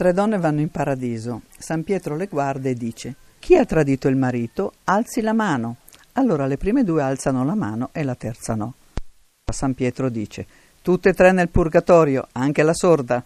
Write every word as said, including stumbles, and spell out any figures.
Tre donne vanno in paradiso. San Pietro le guarda e dice: chi ha tradito il marito, alzi la mano. Allora le prime due alzano la mano e la terza no. San Pietro dice: tutte e tre nel purgatorio, anche la sorda.